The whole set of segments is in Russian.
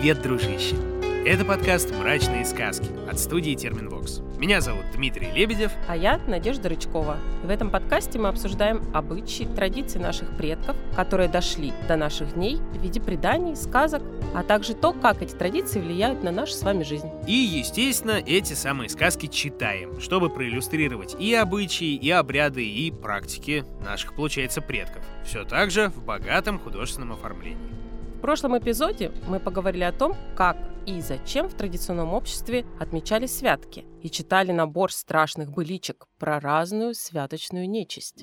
Привет, дружище! Это подкаст «Мрачные сказки» от студии Терминвокс. Меня зовут Дмитрий Лебедев. А я Надежда Рычкова. В этом подкасте мы обсуждаем обычаи, традиции наших предков, которые дошли до наших дней в виде преданий, сказок, а также то, как эти традиции влияют на нашу с вами жизнь. И, естественно, эти самые сказки читаем, чтобы проиллюстрировать и обычаи, и обряды, и практики наших, получается, предков. Все так же в богатом художественном оформлении. В прошлом эпизоде мы поговорили о том, как и зачем в традиционном обществе отмечали святки и читали набор страшных быличек про разную святочную нечисть.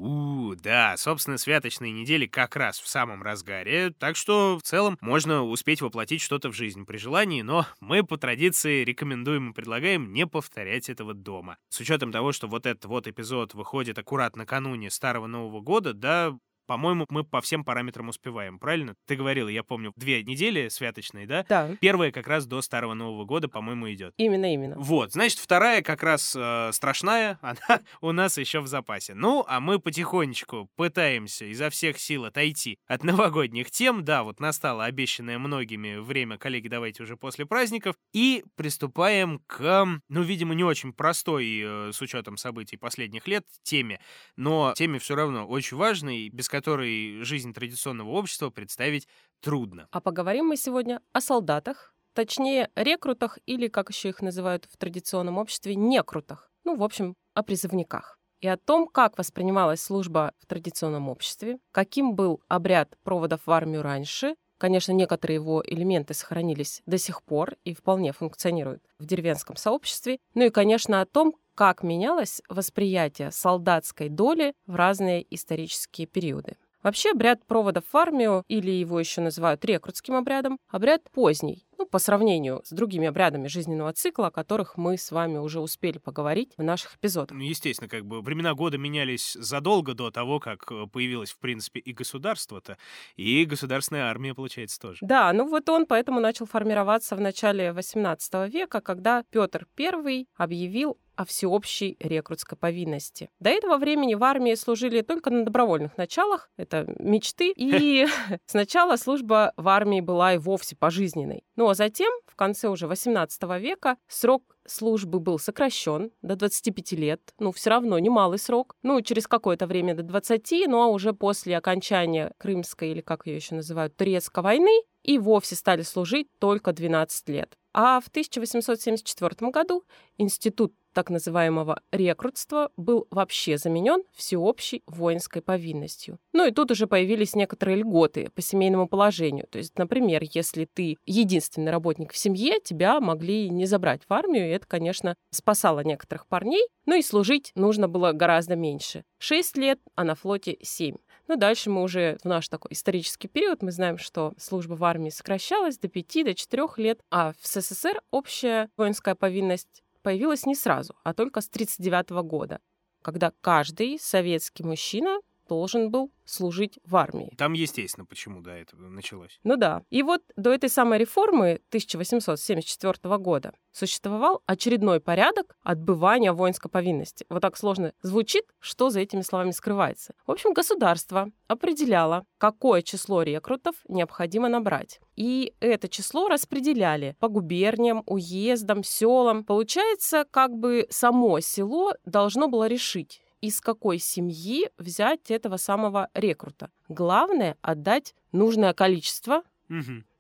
Да, собственно, святочные недели как раз в самом разгаре, так что в целом можно успеть воплотить что-то в жизнь при желании, но мы по традиции рекомендуем и предлагаем не повторять этого дома. С учетом того, что вот этот вот эпизод выходит аккуратно накануне Старого Нового года, да... По-моему, мы по всем параметрам успеваем, правильно? Ты говорила, я помню, 2 недели святочные, да? Да. Первая как раз до Старого Нового года, по-моему, идет. Именно. Вот, значит, вторая как раз страшная, она у нас еще в запасе. Ну, а мы потихонечку пытаемся изо всех сил отойти от новогодних тем. Да, вот настало обещанное многими время, коллеги, давайте уже после праздников. И приступаем к, видимо, не очень простой, с учетом событий последних лет, теме. Но теме все равно очень важной, без которой жизнь традиционного общества представить трудно. А поговорим мы сегодня о солдатах, точнее рекрутах или, как еще их называют в традиционном обществе, некрутах. В общем, о призывниках. И о том, как воспринималась служба в традиционном обществе, каким был обряд проводов в армию раньше. Конечно, некоторые его элементы сохранились до сих пор и вполне функционируют в деревенском сообществе. И, конечно, о том, как менялось восприятие солдатской доли в разные исторические периоды. Вообще, обряд провода в армию, или его еще называют рекрутским обрядом, обряд поздний, по сравнению с другими обрядами жизненного цикла, о которых мы с вами уже успели поговорить в наших эпизодах. Естественно, как бы времена года менялись задолго до того, как появилось, в принципе, и государство-то, и государственная армия, получается, тоже. Да, он поэтому начал формироваться в начале XVIII века, когда Петр I объявил о всеобщей рекрутской повинности. До этого времени в армии служили только на добровольных началах, это мечты, и сначала служба в армии была и вовсе пожизненной. А затем, в конце уже XVIII века, срок службы был сокращен до 25 лет, все равно немалый срок, через какое-то время до 20, а уже после окончания Крымской, или как ее еще называют, Турецкой войны, и вовсе стали служить только 12 лет. А в 1874 году институт так называемого рекрутства был вообще заменен всеобщей воинской повинностью. И тут уже появились некоторые льготы по семейному положению. То есть, например, если ты единственный работник в семье, тебя могли не забрать в армию, и это, конечно, спасало некоторых парней. И служить нужно было гораздо меньше. 6 лет, а на флоте 7. Дальше мы уже в наш такой исторический период, мы знаем, что служба в армии сокращалась до 5, до 4 лет, а в СССР общая воинская повинность появилась не сразу, а только с 1939 года, когда каждый советский мужчина должен был служить в армии. Там, естественно, почему до этого началось. Да. И до этой самой реформы 1874 года существовал очередной порядок отбывания воинской повинности. Так сложно звучит, что за этими словами скрывается. В общем, государство определяло, какое число рекрутов необходимо набрать. И это число распределяли по губерниям, уездам, селам. Получается, как бы само село должно было решить, из какой семьи взять этого самого рекрута. Главное — отдать нужное количество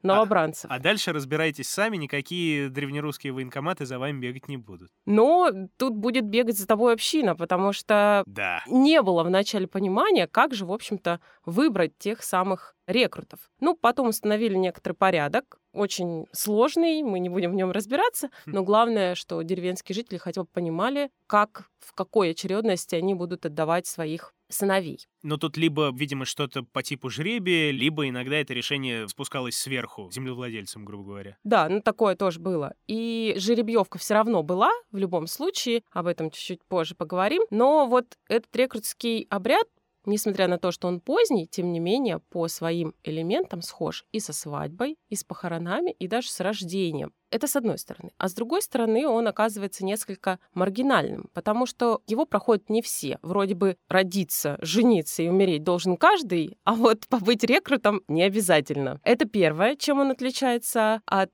новобранцев. А дальше разбирайтесь сами, никакие древнерусские военкоматы за вами бегать не будут. Но тут будет бегать за тобой община, потому что не было вначале понимания, как же, в общем-то, выбрать тех самых рекрутов. Потом установили некоторый порядок, очень сложный, мы не будем в нем разбираться, но главное, что деревенские жители хотя бы понимали, как, в какой очередности они будут отдавать своих сыновей. Тут либо, видимо, что-то по типу жребия, либо иногда это решение спускалось сверху землевладельцам, грубо говоря. Да, такое тоже было. И жеребьевка все равно была, в любом случае, об этом чуть-чуть позже поговорим. Но этот рекрутский обряд Несмотря на то, что он поздний, тем не менее, по своим элементам схож и со свадьбой, и с похоронами, и даже с рождением. Это с одной стороны. А с другой стороны, он оказывается несколько маргинальным, потому что его проходят не все. Вроде бы родиться, жениться и умереть должен каждый, а вот побыть рекрутом не обязательно. Это первое, чем он отличается от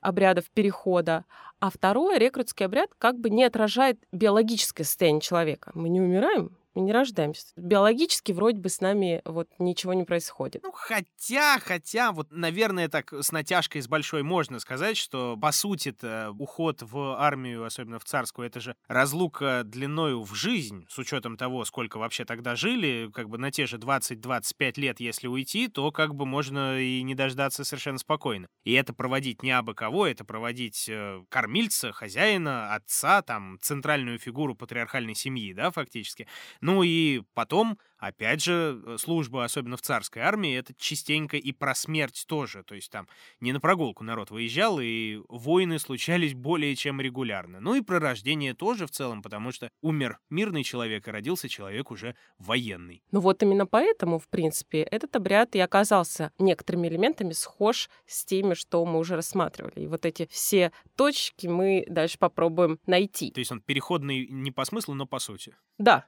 обрядов перехода. А второе, рекрутский обряд как бы не отражает биологическое состояние человека. Мы не умираем, мы не рождаемся. Биологически вроде бы с нами вот ничего не происходит. Ну, хотя, вот, наверное, так с натяжкой с большой можно сказать, что, по сути-то, уход в армию, особенно в царскую, это же разлука длиною в жизнь, с учетом того, сколько вообще тогда жили, как бы на те же 20-25 лет, если уйти, то как бы можно и не дождаться совершенно спокойно. И это проводить не абы кого, это проводить кормильца, хозяина, отца, там, центральную фигуру патриархальной семьи, да, фактически. Ну и потом, опять же, служба, особенно в царской армии, это частенько и про смерть тоже. То есть там не на прогулку народ выезжал, и войны случались более чем регулярно. Ну и про рождение тоже в целом, потому что умер мирный человек, и родился человек уже военный. Ну вот именно поэтому, в принципе, этот обряд и оказался некоторыми элементами схож с теми, что мы уже рассматривали. И вот эти все точки мы дальше попробуем найти. То есть он переходный не по смыслу, но по сути. Да.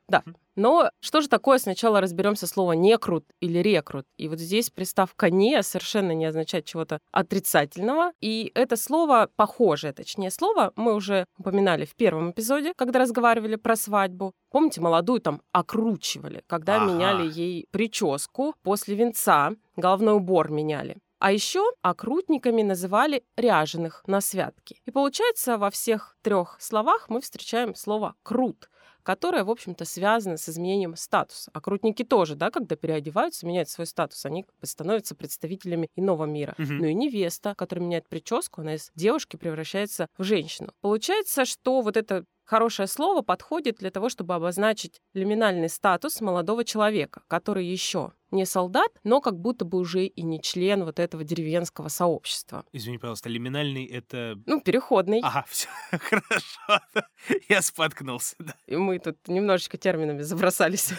Но что же такое, сначала разберемся слово «некрут» или «рекрут». И вот здесь приставка «не» совершенно не означает чего-то отрицательного. И это слово, похожее, точнее, слово мы уже упоминали в первом эпизоде, когда разговаривали про свадьбу. Помните, молодую там окручивали, когда меняли ей прическу после венца, головной убор меняли. А еще окрутниками называли ряженых на святке. И получается, во всех трех словах мы встречаем слово «крут», которое, в общем-то, связано с изменением статуса. Окрутники тоже, да, когда переодеваются, меняют свой статус, они становятся представителями иного мира. Ну и невеста, которая меняет прическу, она из девушки превращается в женщину. Получается, что вот это хорошее слово подходит для того, чтобы обозначить лиминальный статус молодого человека, который еще не солдат, но как будто бы уже и не член вот этого деревенского сообщества. Извини, пожалуйста, лиминальный — это... Ну, переходный. Ага, все, хорошо. Я споткнулся, да. И мы тут немножечко терминами забросались.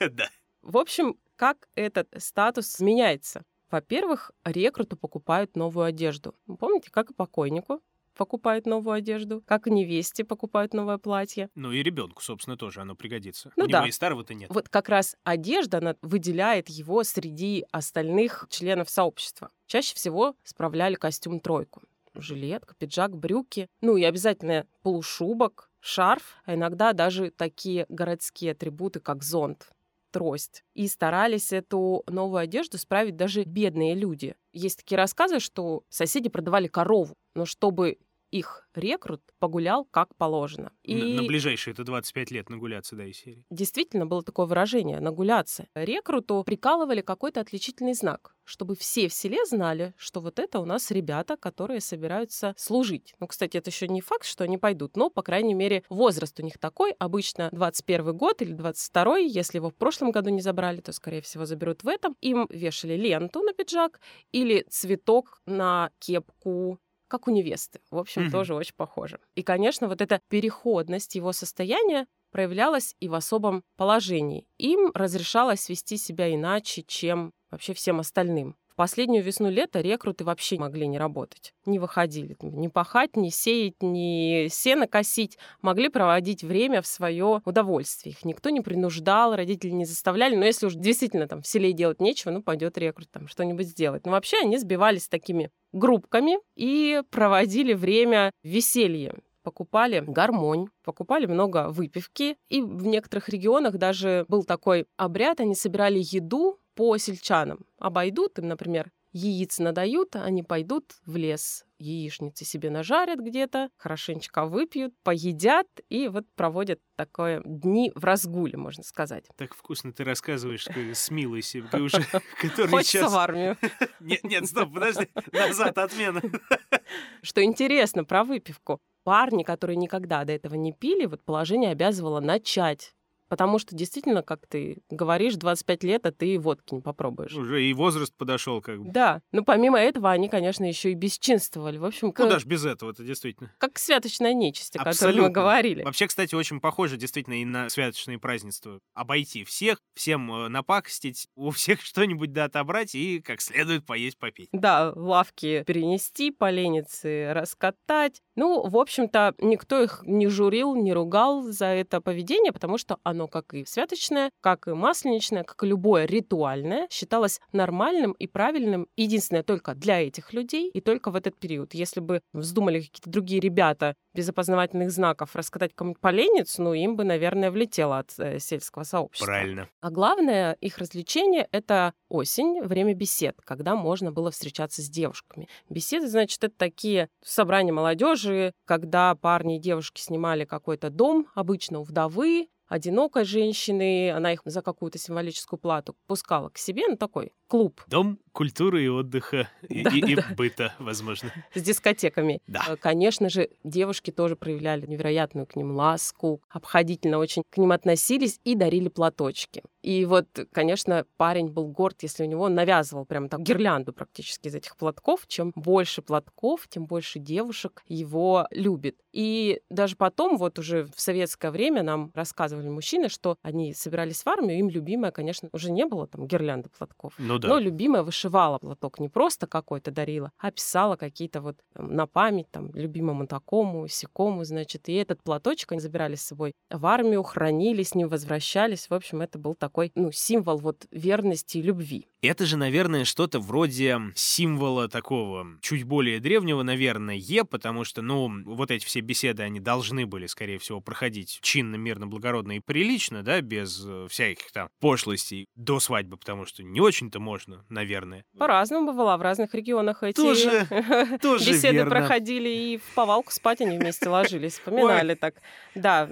Да. В общем, как этот статус меняется? Во-первых, рекруту покупают новую одежду. Помните, как и покойнику покупают новую одежду, как и невесте покупают новое платье. Ну и ребенку, собственно, тоже оно пригодится. Ну да. И старого-то нет. Вот как раз одежда, она выделяет его среди остальных членов сообщества. Чаще всего справляли костюм-тройку. Жилетка, пиджак, брюки. Ну и обязательно полушубок, шарф, а иногда даже такие городские атрибуты, как зонт, трость. И старались эту новую одежду справить даже бедные люди. Есть такие рассказы, что соседи продавали корову, но чтобы их рекрут погулял как положено. И на ближайшие это 25 лет нагуляться, да, и серии. Действительно, было такое выражение — нагуляться. Рекруту прикалывали какой-то отличительный знак, чтобы все в селе знали, что вот это у нас ребята, которые собираются служить. Ну, кстати, это еще не факт, что они пойдут, но, по крайней мере, возраст у них такой. Обычно 21 год или 22, если его в прошлом году не забрали, то, скорее всего, заберут в этом. Им вешали ленту на пиджак или цветок на кепку, как у невесты. В общем, тоже очень похоже. И, конечно, вот эта переходность его состояния проявлялась и в особом положении. Им разрешалось вести себя иначе, чем вообще всем остальным. В последнюю весну лета рекруты вообще могли не работать, не выходили, не пахать, не сеять, не сено косить. Могли проводить время в свое удовольствие. Их никто не принуждал, родители не заставляли. Но если уж действительно там в селе делать нечего, ну, пойдет рекрут там что-нибудь сделать. Но вообще они сбивались с такими группками и проводили время в веселье. Покупали гармонь, покупали много выпивки. И в некоторых регионах даже был такой обряд, они собирали еду по сельчанам. Обойдут, им, например, яиц надают, они пойдут в лес, яичницы себе нажарят где-то, хорошенечко выпьют, поедят и вот проводят такое дни в разгуле, можно сказать. Так вкусно ты рассказываешь, с милой себе. Ты уже который час... Хочется в армию. Нет, стоп, подожди, назад, отмена. Что интересно про выпивку. Парни, которые никогда до этого не пили, вот положение обязывало начать Потому что действительно, как ты говоришь, 25 лет, а ты водки не попробуешь. Уже и возраст подошел, как бы. Да, но помимо этого они, конечно, еще и бесчинствовали. В общем, как... даже без этого-то, действительно. Как святочная нечисть, о которой мы говорили. Вообще, кстати, очень похоже действительно и на святочные празднества. Обойти всех, всем напакостить, у всех что-нибудь да отобрать и как следует поесть, попить. Да, лавки перенести, поленницы раскатать. Ну, в общем-то, никто их не журил, не ругал за это поведение, потому что оно, как и святочное, как и масленичное, как и любое ритуальное, считалось нормальным и правильным. Единственное, только для этих людей и только в этот период. Если бы вздумали какие-то другие ребята без опознавательных знаков раскатать кому-то поленницу, ну, им бы, наверное, влетело от сельского сообщества. Правильно. А главное, их развлечение — это осень, время бесед, когда можно было встречаться с девушками. Беседы, значит, это такие собрания молодежи, когда парни и девушки снимали какой-то дом, обычно у вдовы, одинокой женщины, она их за какую-то символическую плату пускала к себе, ну, такой клуб. Дом культуры и отдыха, и быта, возможно. С дискотеками. Да. Конечно же, девушки тоже проявляли невероятную к ним ласку, обходительно очень к ним относились и дарили платочки. И вот, конечно, парень был горд, если у него навязывал прям так гирлянду практически из этих платков. Чем больше платков, тем больше девушек его любит. И даже потом, вот уже в советское время нам рассказывали мужчины, что они собирались в армию, им любимая, конечно, уже не было там гирлянды платков. Ну, да. Но любимая вышивала платок, не просто какой-то дарила, а писала какие-то вот там, на память там, любимому такому, сякому, значит. И этот платочек они забирали с собой в армию, хранили, с ним возвращались. В общем, это был такой, ну, символ вот верности и любви. Это же, наверное, что-то вроде символа такого чуть более древнего, наверное, потому что, ну, вот эти все беседы, они должны были, скорее всего, проходить чинно, мирно, благородно и прилично, да, без всяких там пошлостей до свадьбы, потому что не очень-то можно, наверное. По-разному бывало, в разных регионах эти беседы проходили, и в повалку спать они вместе ложились, вспоминали так, да,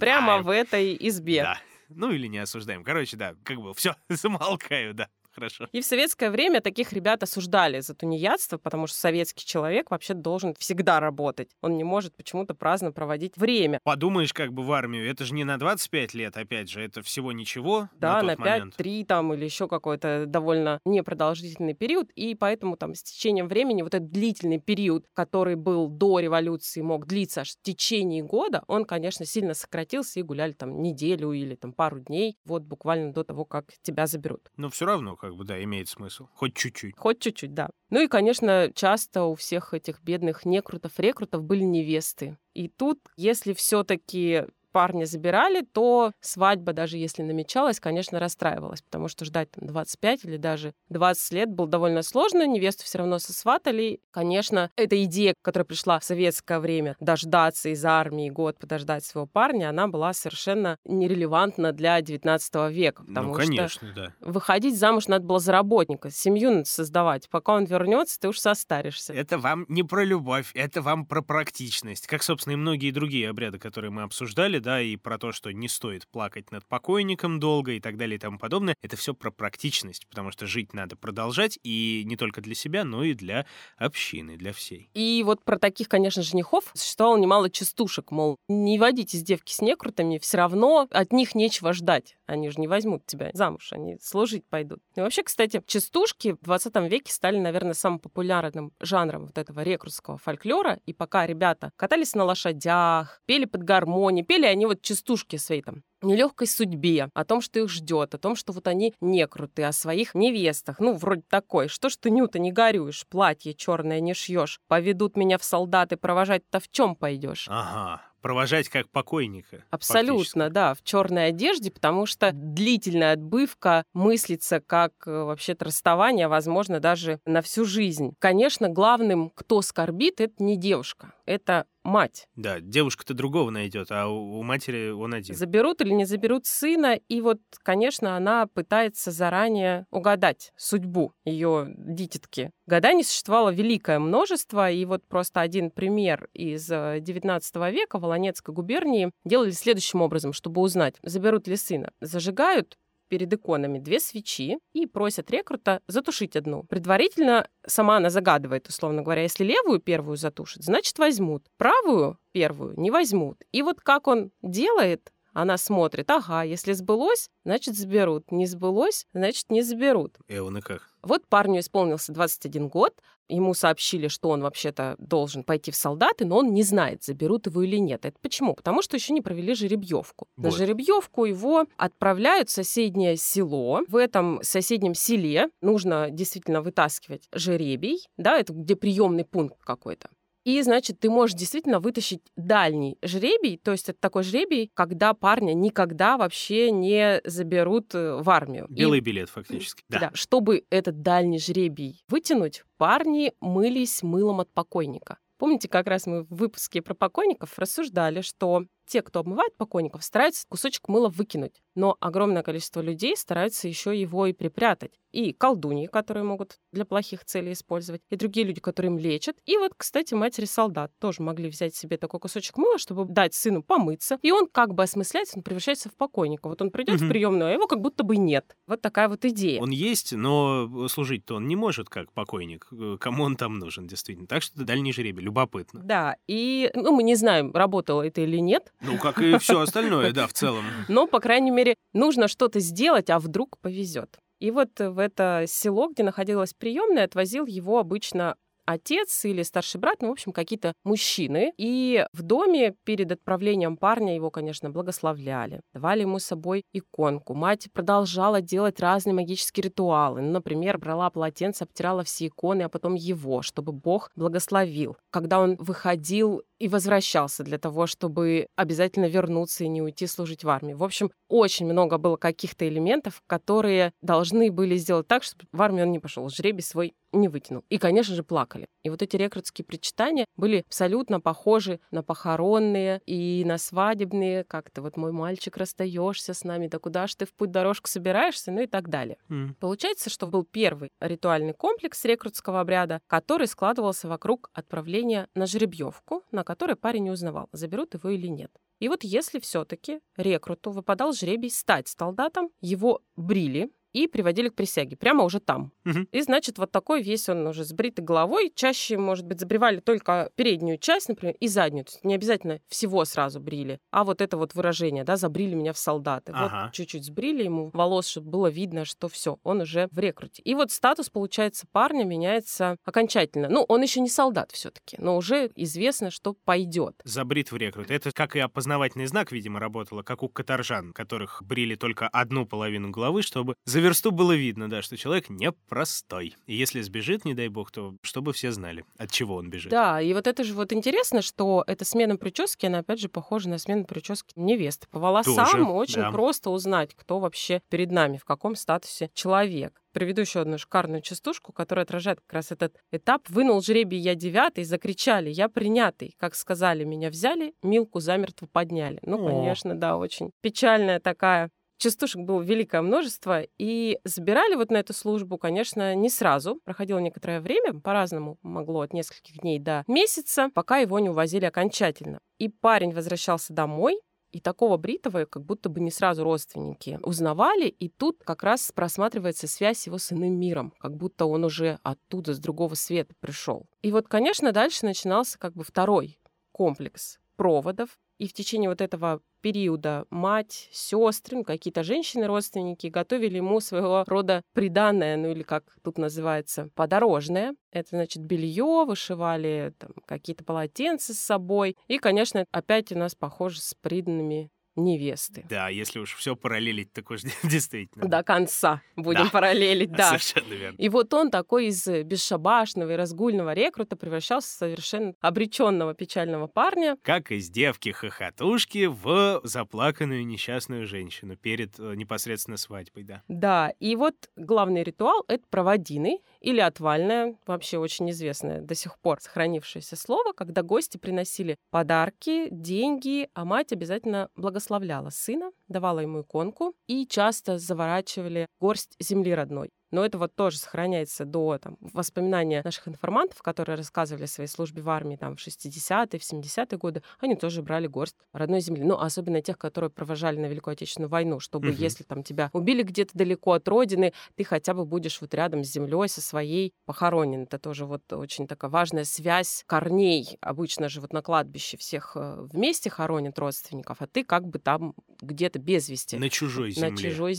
прямо в этой избе. Ну или не осуждаем. Короче, да, как бы все, замолкаю, да. Хорошо. И в советское время таких ребят осуждали за тунеядство, потому что советский человек вообще должен всегда работать. Он не может почему-то праздно проводить время. Подумаешь, как бы в армию, это же не на 25 лет, опять же, это всего ничего. Да, на 5-3 там или еще какой-то довольно непродолжительный период, и поэтому там с течением времени вот этот длительный период, который был до революции, мог длиться аж в течение года, он, конечно, сильно сократился, и гуляли там неделю или там пару дней, вот буквально до того, как тебя заберут. Но все равно как бы, да, имеет смысл. Хоть чуть-чуть. Хоть чуть-чуть, да. Ну и, конечно, часто у всех этих бедных некрутов-рекрутов были невесты. И тут, если все-таки парня забирали, то свадьба, даже если намечалась, конечно, расстраивалась, потому что ждать там 25 или даже 20 лет было довольно сложно, невесту все равно сосватали. Конечно, эта идея, которая пришла в советское время, дождаться из армии год, подождать своего парня, она была совершенно нерелевантна для 19 века, потому конечно, что да. Выходить замуж надо было за работника, семью надо создавать, пока он вернется, ты уж состаришься. Это вам не про любовь, это вам про практичность, как, собственно, и многие другие обряды, которые мы обсуждали, да, и про то, что не стоит плакать над покойником долго и так далее и тому подобное. Это все про практичность, потому что жить надо продолжать, и не только для себя, но и для общины, для всей. И вот про таких, конечно, женихов существовало немало частушек, мол, не водитесь, девки, с некрутами, все равно от них нечего ждать. Они же не возьмут тебя замуж, они служить пойдут. И вообще, кстати, частушки в 20 веке стали, наверное, самым популярным жанром вот этого рекрутского фольклора, и пока ребята катались на лошадях, пели под гармонию, пели они вот частушки свои там нелегкой судьбе, о том, что их ждет, о том, что вот они некруты, о своих невестах. Ну, вроде такой. Что ж ты, Нюта, не горюешь? Платье черное не шьешь. Поведут меня в солдаты провожать-то в чем пойдешь? Ага. Провожать как покойника. Абсолютно, фактически. Да, в черной одежде, потому что длительная отбывка мыслится как вообще-то расставание, возможно, даже на всю жизнь. Конечно, главным, кто скорбит, это не девушка, это мать. Да, девушка-то другого найдет, а у матери он один. Заберут или не заберут сына, и вот, конечно, она пытается заранее угадать судьбу ее дитятки. Гаданий существовало великое множество, и вот просто один пример из 19 века в Олонецкой губернии делали следующим образом, чтобы узнать, заберут ли сына. Зажигают перед иконами 2 свечи и просят рекрута затушить одну. Предварительно сама она загадывает, условно говоря, если левую первую затушит, значит, возьмут. Правую первую не возьмут. И вот как он делает, Она смотрит, ага, если сбылось, значит, заберут. Не сбылось, значит, не заберут. И он и как? Вот парню исполнился 21 год, ему сообщили, что он вообще-то должен пойти в солдаты, но он не знает, заберут его или нет. Это почему? Потому что еще не провели жеребьевку. Вот. На жеребьевку его отправляют в соседнее село. В этом соседнем селе нужно действительно вытаскивать жеребий, да, это где приемный пункт какой-то. И, значит, ты можешь действительно вытащить дальний жребий, то есть это такой жребий, когда парня никогда вообще не заберут в армию. Белый билет фактически. Да. Чтобы этот дальний жребий вытянуть, парни мылись мылом от покойника. Помните, как раз мы в выпуске про покойников рассуждали, что те, кто обмывает покойников, стараются кусочек мыла выкинуть. Но огромное количество людей стараются еще его и припрятать. И колдуньи, которые могут для плохих целей использовать, и другие люди, которые им лечат. И вот, кстати, матери солдат тоже могли взять себе такой кусочек мыла, чтобы дать сыну помыться. И он как бы осмысляется, он превращается в покойника. Вот он придет в приемную, а его как будто бы нет. Вот такая вот идея. Он есть, но служить-то он не может как покойник. Кому он там нужен, действительно. Так что это дальний жребий. Любопытно. Да, и мы не знаем, работало это или нет. Ну, как и все остальное, да, в целом. Но, по крайней мере, нужно что-то сделать, а вдруг повезет. И вот в это село, где находилась приемная, отвозил его обычно отец или старший брат, ну, в общем, какие-то мужчины. И в доме перед отправлением парня его, конечно, благословляли, давали ему с собой иконку. Мать продолжала делать разные магические ритуалы. Ну, например, брала полотенце, обтирала все иконы, а потом его, чтобы Бог благословил. Когда он выходил и возвращался для того, чтобы обязательно вернуться и не уйти служить в армии. В общем, очень много было каких-то элементов, которые должны были сделать так, чтобы в армию он не пошел, жребий свой не вытянул. И, конечно же, плакали. И вот эти рекрутские причитания были абсолютно похожи на похоронные и на свадебные. Как-то вот мой мальчик, расстаешься с нами, да куда ж ты в путь дорожку собираешься, ну и так далее. Получается, что был первый ритуальный комплекс рекрутского обряда, который складывался вокруг отправления на жеребьевку, на который парень не узнавал, заберут его или нет. И вот если все-таки рекруту выпадал жребий стать солдатом, его брили и приводили к присяге, прямо уже там. И, значит, вот такой весь он уже с бритой головой. Чаще, может быть, забривали только переднюю часть, например, и заднюю. То есть не обязательно всего сразу брили. А вот это вот выражение, да, забрили меня в солдаты. Ага. Вот чуть-чуть сбрили ему волос, чтобы было видно, что все, он уже в рекруте. И вот статус, получается, парня меняется окончательно. Ну, он еще не солдат все-таки, но уже известно, что пойдет. Забрит в рекрут. Это как и опознавательный знак, видимо, работало, как у каторжан, которых брили только одну половину головы, чтобы версту было видно, да, что человек непростой. И если сбежит, не дай бог, то чтобы все знали, от чего он бежит. Да, и вот это же вот интересно, что эта смена прически, она опять же похожа на смену прически невесты. По волосам тоже, очень просто узнать, кто вообще перед нами, в каком статусе человек. Приведу еще одну шикарную частушку, которая отражает как раз этот этап. «Вынул жребий я девятый, закричали, я принятый. Как сказали, меня взяли, Милку замертво подняли». Ну, конечно, да, очень печальная такая. Частушек было великое множество, и забирали вот на эту службу, конечно, не сразу. Проходило некоторое время, по-разному могло от нескольких дней до месяца, пока его не увозили окончательно. И парень возвращался домой, и такого бритого как будто бы не сразу родственники узнавали, и тут как раз просматривается связь его с иным миром, как будто он уже оттуда, с другого света пришел. И вот, конечно, дальше начинался как бы второй комплекс проводов, и в течение вот этого периода мать, сестры, какие-то женщины-родственники готовили ему своего рода приданое, ну или как тут называется, подорожное. Это, значит, белье, вышивали там какие-то полотенца с собой. И, конечно, опять у нас похоже с приданными невесты. Да, если уж все параллелить, так уж действительно. До конца будем параллелить, да. Совершенно верно. И вот он такой из бесшабашного и разгульного рекрута превращался в совершенно обреченного печального парня. Как из девки-хохотушки в заплаканную несчастную женщину перед непосредственно свадьбой, да. Да, и вот главный ритуал — это проводины или отвальное, вообще очень известное до сих пор сохранившееся слово, когда гости приносили подарки, деньги, а мать обязательно благословляла сына, давала ему иконку и часто заворачивали горсть земли родной. Но это вот тоже сохраняется до воспоминания наших информантов, которые рассказывали о своей службе в армии в 60-е, в 70-е годы. Они тоже брали горсть родной земли. Ну, особенно тех, которые провожали на Великую Отечественную войну, чтобы, если тебя убили где-то далеко от родины, ты хотя бы будешь вот рядом с землей со своей похоронен. Это тоже вот очень такая важная связь корней. Обычно же вот на кладбище всех вместе хоронят родственников, а ты как бы там где-то без вести. На чужой земле.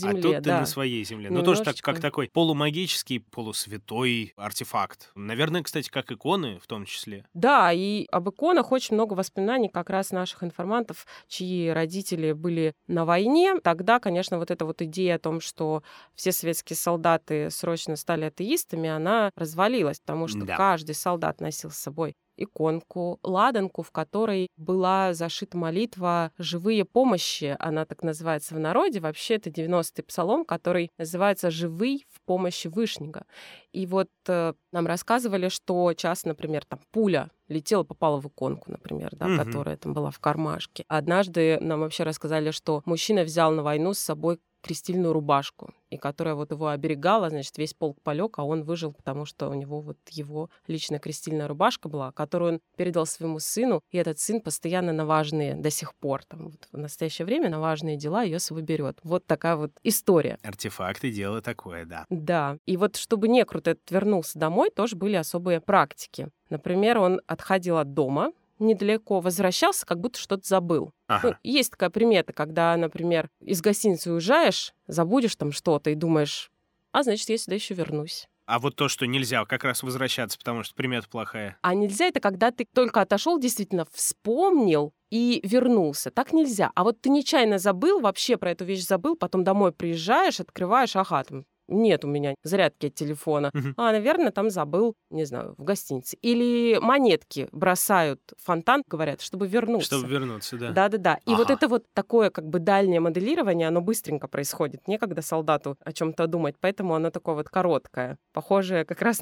А тут ты на своей земле. Ну, тоже так, как такой полумагический, полусвятой артефакт. Наверное, кстати, как иконы в том числе. Да, и об иконах очень много воспоминаний как раз наших информантов, чьи родители были на войне. Тогда, конечно, вот эта вот идея о том, что все советские солдаты срочно стали атеистами, она развалилась, потому что каждый солдат носил с собой иконку, ладанку, в которой была зашита молитва «Живые помощи». Она так называется в народе. Вообще это 90-й псалом, который называется «Живый в помощи Вышнего». И вот нам рассказывали, что часто, например, там пуля летела, попала в иконку, например, да, которая там была в кармашке. Однажды нам вообще рассказали, что мужчина взял на войну с собой крестильную рубашку, и которая вот его оберегала, значит, весь полк полёг, а он выжил, потому что у него вот его личная крестильная рубашка была, которую он передал своему сыну, и этот сын постоянно на важные до сих пор, там, вот в настоящее время на важные дела её с собой берёт. Вот такая вот история. Артефакты — дело такое, да. Да. И вот чтобы некрут этот вернулся домой, тоже были особые практики. Например, он отходил от дома недалеко, возвращался, как будто что-то забыл. Ну, есть такая примета, когда, например, из гостиницы уезжаешь, забудешь там что-то и думаешь, а значит, я сюда еще вернусь. А вот то, что нельзя как раз возвращаться, потому что примета плохая. А нельзя — это когда ты только отошел, действительно вспомнил и вернулся. Так нельзя. А вот ты нечаянно забыл, вообще про эту вещь забыл, потом домой приезжаешь, открываешь, ага, там нет у меня зарядки от телефона. А, наверное, там забыл, не знаю, в гостинице. Или монетки бросают в фонтан, говорят, чтобы вернуться. Чтобы вернуться, да. Да-да-да. И вот это вот такое как бы дальнее моделирование, оно быстренько происходит. Некогда солдату о чем-то думать, поэтому оно такое вот короткое. Похоже как раз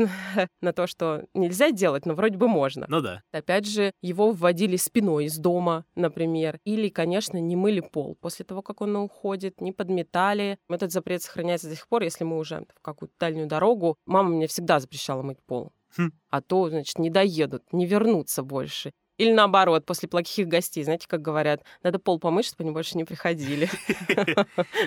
на то, что нельзя делать, но вроде бы можно. Ну да. Опять же, его вводили спиной из дома, например. Или, конечно, не мыли пол после того, как он уходит, не подметали. Этот запрет сохраняется до сих пор, если мы уже в какую-то дальнюю дорогу. Мама мне всегда запрещала мыть пол. А то, значит, не доедут, не вернутся больше. Или наоборот, после плохих гостей, знаете, как говорят, надо пол помыть, чтобы они больше не приходили.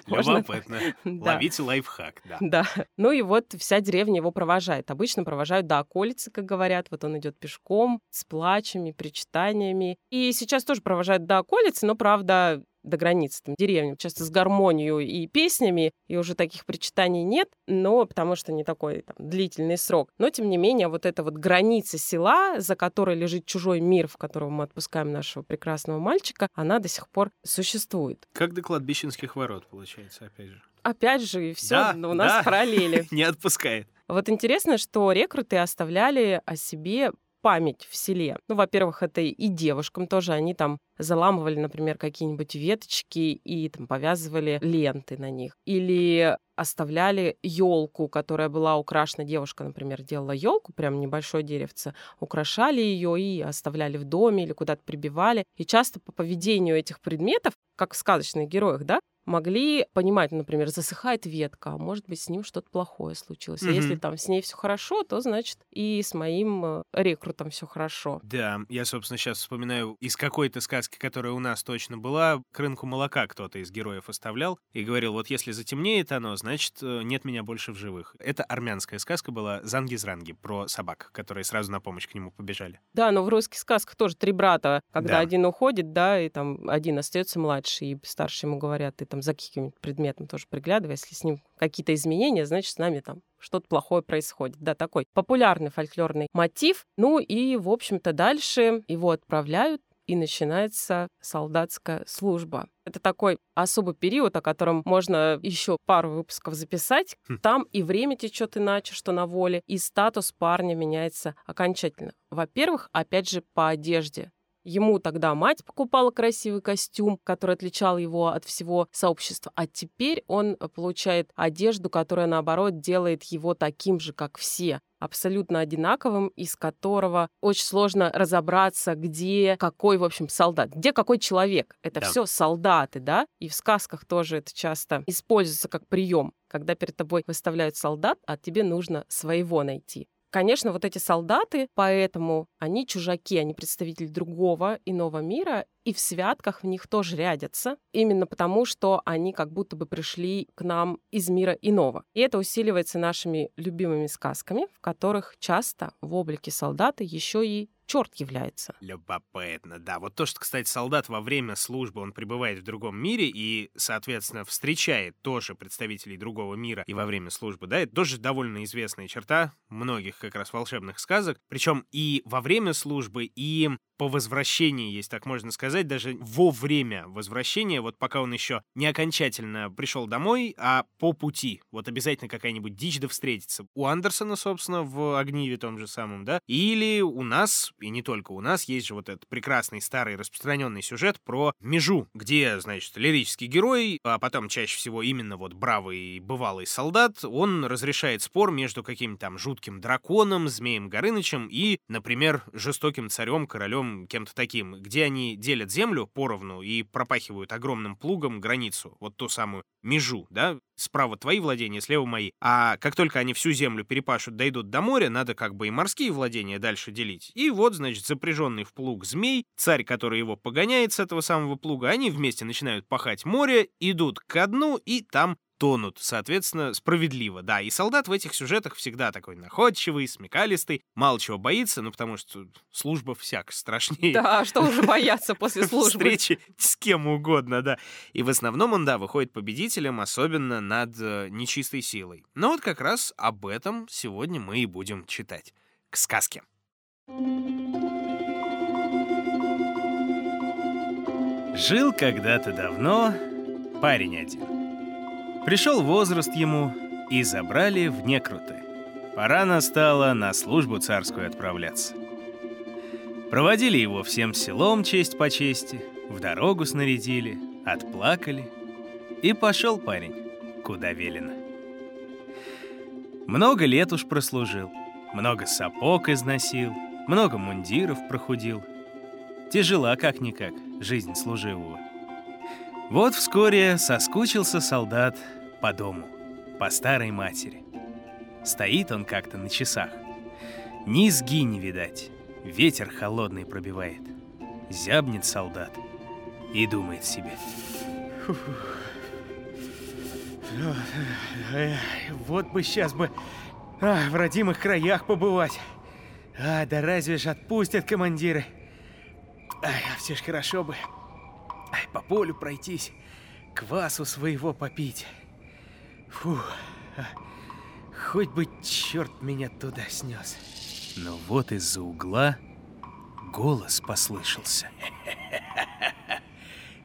Любопытно. Ловите лайфхак, да. Да. Ну и вот вся деревня его провожает. Обычно провожают до околицы, как говорят. Вот он идет пешком, с плачами, причитаниями. И сейчас тоже провожают до околицы, но, правда, до границы там деревни, часто с гармонией и песнями, и уже таких причитаний нет, но потому что не такой там длительный срок. Но, тем не менее, вот эта вот граница села, за которой лежит чужой мир, в котором мы отпускаем нашего прекрасного мальчика, она до сих пор существует. Как до кладбищенских ворот, получается, опять же. Опять же, и все, да, у нас параллели. Не отпускает. Вот интересно, что рекруты оставляли о себе память в селе. Ну, во-первых, это и девушкам тоже. Они там заламывали, например, какие-нибудь веточки и там повязывали ленты на них. Или оставляли елку, которая была украшена. Девушка, например, делала елку, прям небольшое деревце, украшали ее и оставляли в доме или куда-то прибивали. И часто по поведению этих предметов, как в сказочных героях, да, могли понимать, например, засыхает ветка, а может быть, с ним что-то плохое случилось. А если там с ней все хорошо, то, значит, и с моим рекрутом все хорошо. Да, я, собственно, сейчас вспоминаю из какой-то сказки, которая у нас точно была, крынку молока кто-то из героев оставлял и говорил, вот если затемнеет оно, значит, нет меня больше в живых. Это армянская сказка была «Занги-зранги» про собак, которые сразу на помощь к нему побежали. Да, но в русских сказках тоже три брата, когда один уходит, да, и там один остается младший, и старший ему говорят, ты там за каким-нибудь предметом тоже приглядывай, если с ним какие-то изменения, значит, с нами там что-то плохое происходит. Да, такой популярный фольклорный мотив. Ну и, в общем-то, дальше его отправляют, и начинается солдатская служба. Это такой особый период, о котором можно еще пару выпусков записать. Там и время течет иначе, что на воле, и статус парня меняется окончательно. Во-первых, опять же, по одежде. Ему тогда мать покупала красивый костюм, который отличал его от всего сообщества. А теперь он получает одежду, которая, наоборот, делает его таким же, как все, абсолютно одинаковым, из которого очень сложно разобраться, где какой, в общем, солдат, где какой человек. Это все солдаты, да? И в сказках тоже это часто используется как прием, когда перед тобой выставляют солдат, а тебе нужно своего найти. Конечно, вот эти солдаты, поэтому они чужаки, они представители другого, иного мира, и в святках в них тоже рядятся, именно потому, что они как будто бы пришли к нам из мира иного. И это усиливается нашими любимыми сказками, в которых часто в облике солдата еще и черт является. Любопытно, да. Вот то, что, кстати, солдат во время службы, он пребывает в другом мире и, соответственно, встречает тоже представителей другого мира и во время службы, да, это тоже довольно известная черта многих как раз волшебных сказок. Причем и во время службы, и по возвращении, если так можно сказать, даже во время возвращения, вот пока он еще не окончательно пришел домой, а по пути, вот обязательно какая-нибудь дичь да встретится. У Андерсона, собственно, в «Огниве» том же самом, да, или у нас, и не только у нас, есть же вот этот прекрасный старый распространенный сюжет про межу, где, значит, лирический герой, а потом чаще всего именно вот бравый бывалый солдат, он разрешает спор между каким-то там жутким драконом, Змеем Горынычем и, например, жестоким царем, королем, кем-то таким, где они делят землю поровну и пропахивают огромным плугом границу, вот ту самую межу, да, справа твои владения, слева мои. А как только они всю землю перепашут, дойдут до моря, надо как бы и морские владения дальше делить. И вот, значит, запряженный в плуг змей, царь, который его погоняет с этого самого плуга, они вместе начинают пахать море, идут ко дну и там тонут, соответственно, справедливо, да. И солдат в этих сюжетах всегда такой находчивый, смекалистый, мало чего боится, ну, потому что служба всяк страшнее. Да, что уже бояться после службы? Встречи с кем угодно, да. И в основном он, да, выходит победителем, особенно над нечистой силой. Но вот как раз об этом сегодня мы и будем читать. К сказке. Жил когда-то давно парень один. Пришел возраст ему, и забрали в некруты. Пора настала на службу царскую отправляться. Проводили его всем селом честь по чести, в дорогу снарядили, отплакали. И пошел парень, куда велено. Много лет уж прослужил, много сапог износил, много мундиров прохудил. Тяжела как-никак жизнь служивого. Вот вскоре соскучился солдат по дому, по старой матери. Стоит он как-то на часах. Низги не видать, ветер холодный пробивает. Зябнет солдат и думает себе. Вот бы сейчас бы в родимых краях побывать. А, да разве ж отпустят командиры? Ай, а все ж хорошо бы. По полю пройтись, квасу своего попить. Фу, хоть бы черт меня туда снес. Но вот из-за угла голос послышался.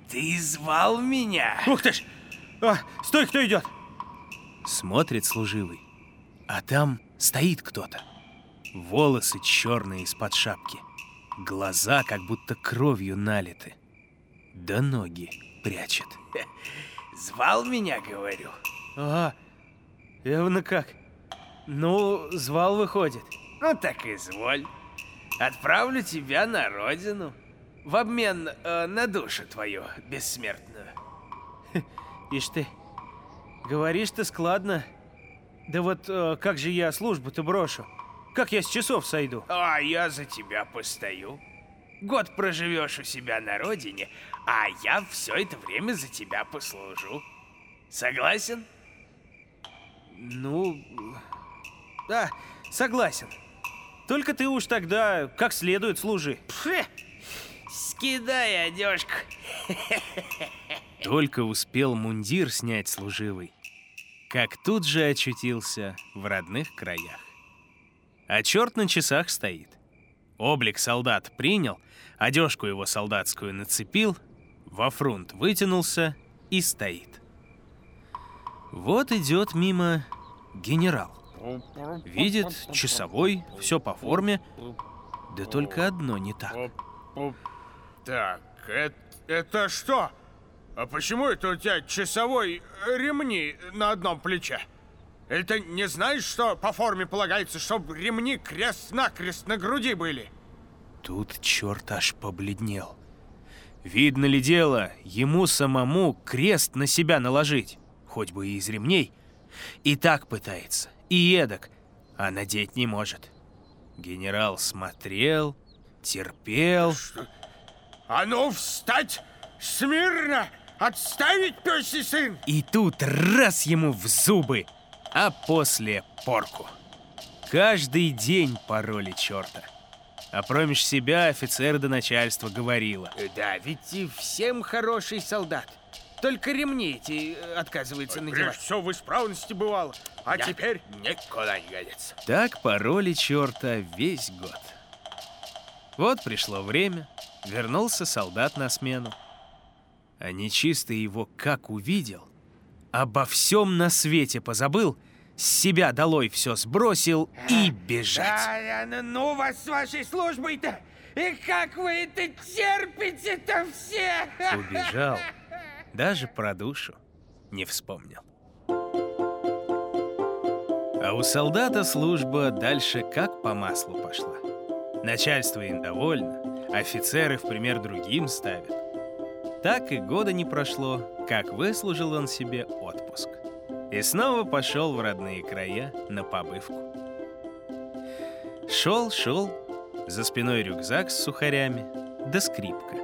Ты звал меня? Ух ты ж! А, стой, кто идет? Смотрит служивый, а там стоит кто-то. Волосы черные из-под шапки, глаза как будто кровью налиты. Да ноги прячет. Звал меня, говорю. Ага, явно как. Ну, звал, выходит. Ну так изволь. Отправлю тебя на родину. В обмен на душу твою бессмертную. Ишь ты, говоришь ты складно. Да вот как же я службу-то брошу? Как я с часов сойду? А я за тебя постою. Год проживешь у себя на родине, а я все это время за тебя послужу. Согласен? Ну, да, согласен. Только ты уж тогда как следует служи. Скидай одежку. Только успел мундир снять служивый, как тут же очутился в родных краях. А черт на часах стоит. Облик солдат принял, одежку его солдатскую нацепил, во фрунт вытянулся и стоит. Вот идет мимо генерал. Видит, часовой, все по форме, да только одно не так. Так, это что? А почему это у тебя часовой ремни на одном плече? Или ты не знаешь, что по форме полагается, чтобы ремни крест-накрест на груди были? Тут черт аж побледнел. Видно ли дело ему самому крест на себя наложить, хоть бы и из ремней. И так пытается, и эдак, а надеть не может. Генерал смотрел, терпел. Что? А ну встать! Смирно! Отставить, пёсий сын! И тут раз ему в зубы, а после порку. Каждый день пароли черта. А промеж себя офицер до начальства говорила. Да, ведь и всем хороший солдат. Только ремни эти отказывается надевать. Прежде всего в исправности бывало, а теперь никуда не годится. Так пароли черта весь год. Вот пришло время, вернулся солдат на смену. А нечистый его как увидел, обо всем на свете позабыл, с себя долой все сбросил и бежать. Ну вас с вашей службой-то, и как вы это терпите-то все? Убежал, даже про душу не вспомнил. А у солдата служба дальше как по маслу пошла. Начальство им довольно, офицеры в пример другим ставят. Так и года не прошло, как выслужил он себе отпуск. И снова пошел в родные края на побывку. Шел, за спиной рюкзак с сухарями, да скрипка.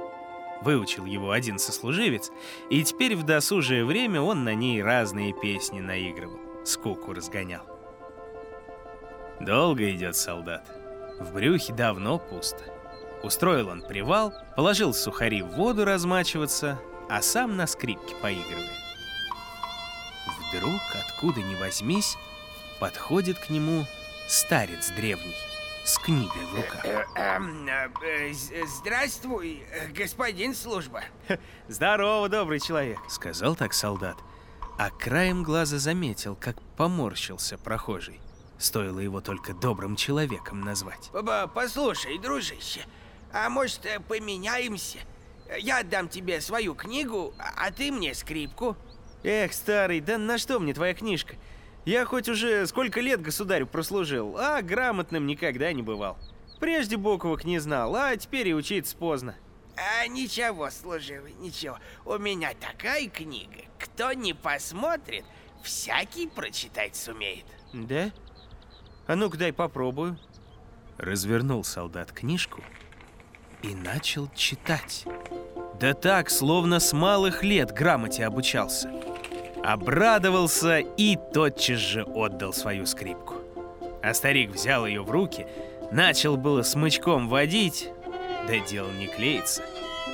Выучил его один сослуживец, и теперь в досужее время он на ней разные песни наигрывал, скуку разгонял. Долго идет солдат, в брюхе давно пусто. Устроил он привал, положил сухари в воду размачиваться, а сам на скрипке поигрывает. Вдруг, откуда ни возьмись, подходит к нему старец древний с книгой в руках. Здравствуй, господин служба. Здорово, добрый человек, сказал так солдат, а краем глаза заметил, как поморщился прохожий. Стоило его только добрым человеком назвать. Послушай, дружище, а может поменяемся? Я отдам тебе свою книгу, а ты мне скрипку. Эх, старый, да на что мне твоя книжка? Я хоть уже сколько лет государю прослужил, а грамотным никогда не бывал. Прежде боковок не знал, а теперь и учиться поздно. А ничего, служивый, ничего. У меня такая книга, кто не посмотрит, всякий прочитать сумеет. Да? А ну-ка дай попробую. Развернул солдат книжку и начал читать. Да так, словно с малых лет грамоте обучался. Обрадовался и тотчас же отдал свою скрипку. А старик взял ее в руки, начал было смычком водить, да дело не клеится.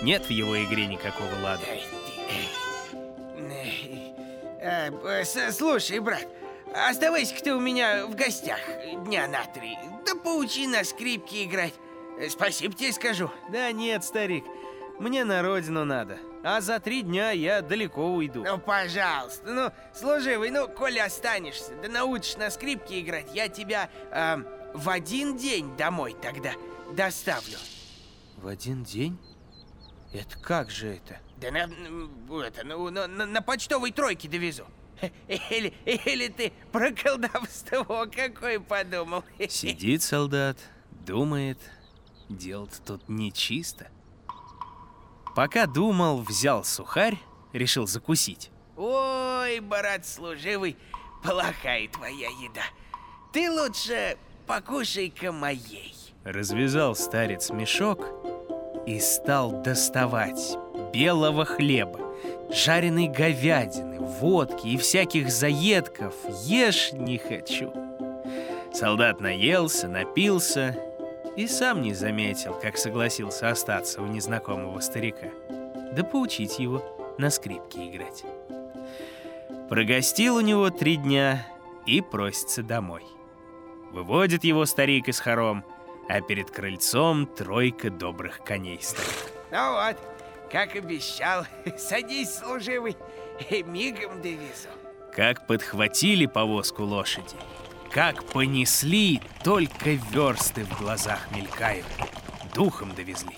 Нет в его игре никакого лада. Слушай, брат, оставайся-ка ты у меня в гостях дня на 3. Да поучи на скрипке играть. Спасибо тебе скажу. Да нет, старик. Мне на родину надо, а за 3 дня я далеко уйду. Ну, пожалуйста, служивый, коли останешься, да научишь на скрипке играть, я тебя в 1 день домой тогда доставлю. В 1 день? Это как же это? Да на почтовой тройке довезу. Или ты про колдовство какой подумал? Сидит солдат, думает, дело-то тут нечисто. Пока думал, взял сухарь, решил закусить. Ой, брат служивый, плохая твоя еда. Ты лучше покушай-ка моей. Развязал старец мешок и стал доставать белого хлеба, жареной говядины, водки и всяких заедков. Ешь не хочу. Солдат наелся, напился и сам не заметил, как согласился остаться у незнакомого старика, да поучить его на скрипке играть. Прогостил у него 3 дня и просится домой. Выводит его старик из хором, а перед крыльцом 3 добрых коней стоит. Ну вот, как обещал, садись, служивый, и мигом довезу. Как подхватили повозку лошади, как понесли, только версты в глазах мелькают. Духом довезли.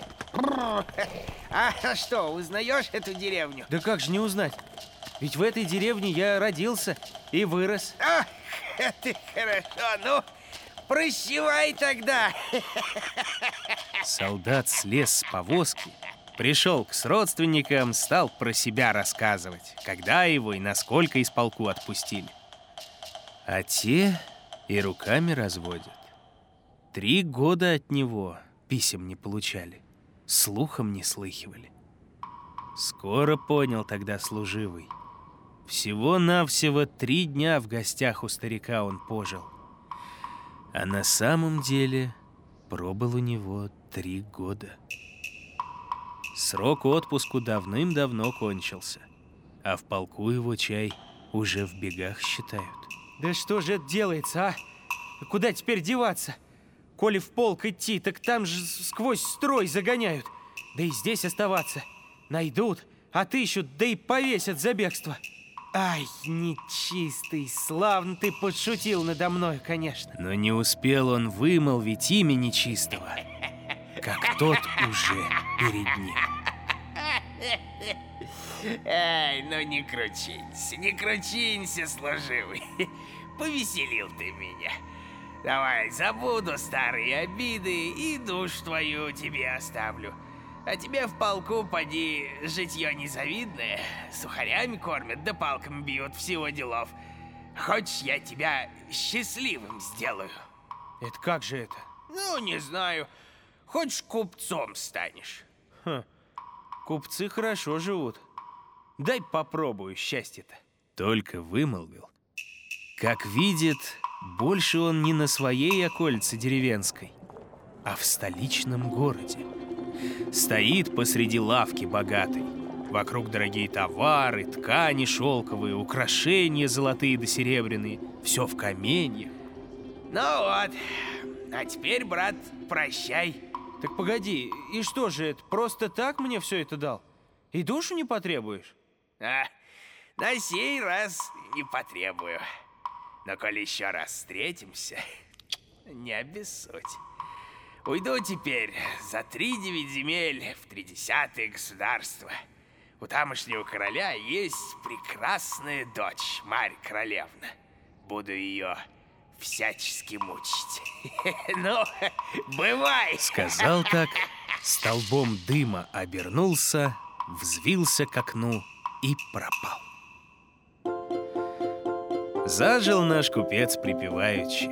А что, узнаешь эту деревню? Да как же не узнать? Ведь в этой деревне я родился и вырос. Ах, ты хорошо, прощавай тогда. Солдат слез с повозки, пришел к родственникам, стал про себя рассказывать, когда его и насколько из полку отпустили. А те... и руками разводят. 3 года от него писем не получали, слухом не слыхивали. Скоро понял тогда служивый. Всего-навсего 3 дня в гостях у старика он пожил. А на самом деле пробыл у него 3 года. Срок отпуску давным-давно кончился, а в полку его чай уже в бегах считают. Да что же это делается, а? Куда теперь деваться? Коли в полк идти, так там же сквозь строй загоняют. Да и здесь оставаться. Найдут, отыщут, да и повесят за бегство. Ай, нечистый, славно ты подшутил надо мной, конечно. Но не успел он вымолвить имя нечистого, как тот уже перед ним. Ай, ну не кручинься, служивый. Повеселил ты меня. Давай, забуду старые обиды и душу твою тебе оставлю. А тебе в полку, поди, житье незавидное. Сухарями кормят, да палками бьют, всего делов. Хочешь, я тебя счастливым сделаю? Это как же это? Ну, не знаю. Хочешь, купцом станешь? Хм. Купцы хорошо живут. Дай попробую счастье-то. Только вымолвил. Как видит, больше он не на своей околице деревенской, а в столичном городе. Стоит посреди лавки богатой. Вокруг дорогие товары, ткани шелковые, украшения золотые да серебряные. Все в каменьях. Ну вот, а теперь, брат, прощай. Так погоди, и что же это, просто так мне все это дал? И душу не потребуешь? А, на сей раз не потребую. Но коли еще раз встретимся, не обессудь. Уйду теперь за 39 земель в 30-е государство. У тамошнего короля есть прекрасная дочь, Марья Королевна. Буду ее всячески мучить. Ну, бывай! Сказал так, столбом дыма обернулся, взвился к окну и пропал. Зажил наш купец припеваючи,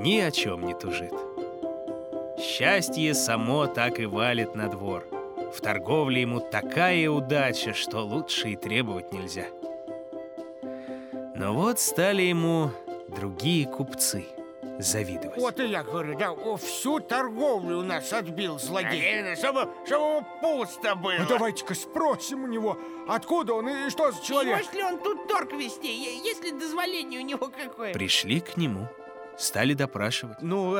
ни о чем не тужит. Счастье само так и валит на двор. В торговле ему такая удача, что лучше и требовать нельзя. Но вот стали ему другие купцы завидовать. Вот и я говорю, да, всю торговлю у нас отбил злодей. А, чтобы пусто было. Ну, давайте-ка спросим у него, откуда он и что за человек. Может ли он тут торг вести, если дозволение у него какое? Пришли к нему. Стали допрашивать. Ну,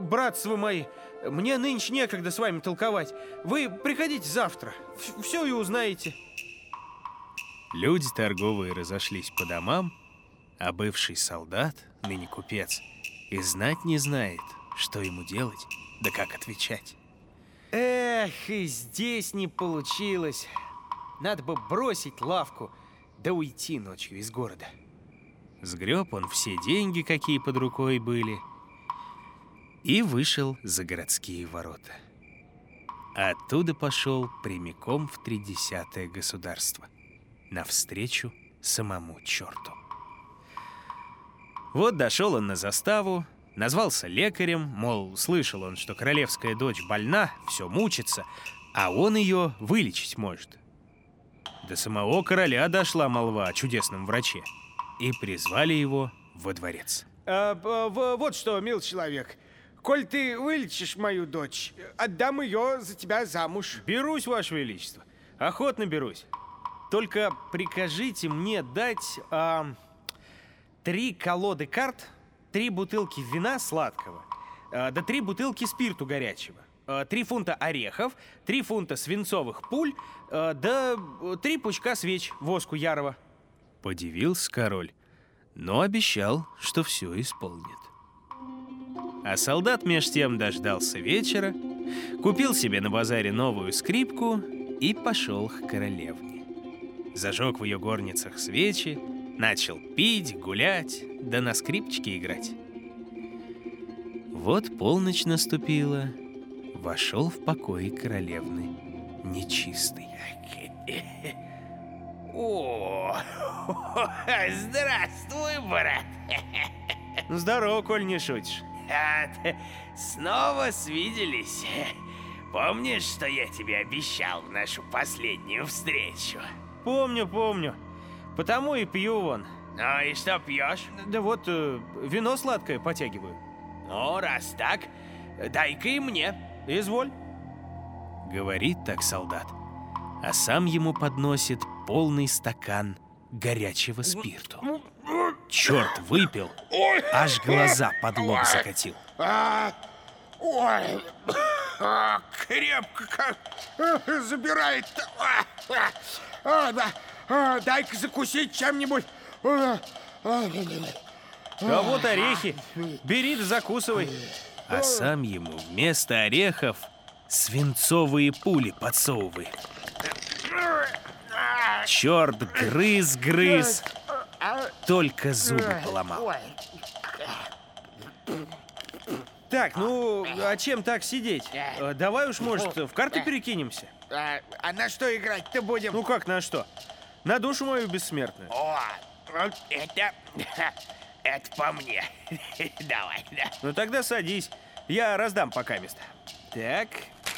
братцы мои, мне нынче некогда с вами толковать. Вы приходите завтра, все и узнаете. Люди торговые разошлись по домам, а бывший солдат, ныне купец, и знать не знает, что ему делать, да как отвечать. Эх, и здесь не получилось. Надо бы бросить лавку, да уйти ночью из города. Сгреб он все деньги, какие под рукой были, и вышел за городские ворота. Оттуда пошел прямиком в 30-е государство, навстречу самому черту. Вот дошел он на заставу, назвался лекарем, мол, слышал он, что королевская дочь больна, все мучится, а он ее вылечить может. До самого короля дошла молва о чудесном враче. И призвали его во дворец. Вот что, мил человек, коль ты вылечишь мою дочь, отдам ее за тебя замуж. Берусь, ваше величество, охотно берусь. Только прикажите мне дать 3 колоды карт, 3 бутылки вина сладкого, да 3 бутылки спирту горячего, 3 фунта орехов, 3 фунта свинцовых пуль, да 3 пучка свеч воску ярого. Подивился король, но обещал, что все исполнит. А солдат меж тем дождался вечера, купил себе на базаре новую скрипку и пошел к королевне. Зажег в ее горницах свечи, начал пить, гулять, да на скрипчике играть. Вот полночь наступила, вошел в покой королевны нечистый. О, здравствуй, брат. Здорово, коль не шутишь. Снова свиделись. Помнишь, что я тебе обещал в нашу последнюю встречу? Помню. Потому и пью вон. Ну и что пьешь? Да вот, вино сладкое потягиваю. Ну, раз так, Дай-ка и мне, изволь. Говорит так солдат, а сам ему подносит полный стакан горячего спирту. Черт выпил, аж глаза под лоб закатил. Ой, крепко как забирает. Дай-ка закусить чем-нибудь. А вот орехи, бери да закусывай. А сам ему вместо орехов свинцовые пули подсовывает. Черт грыз-грыз, только зубы поломал. Так, ну, а чем так сидеть? Давай уж, может, в карты перекинемся? А на что играть-то будем? Ну как на что? На душу мою бессмертную. О, это по мне. Давай, да. Ну тогда садись, я раздам пока место. Так.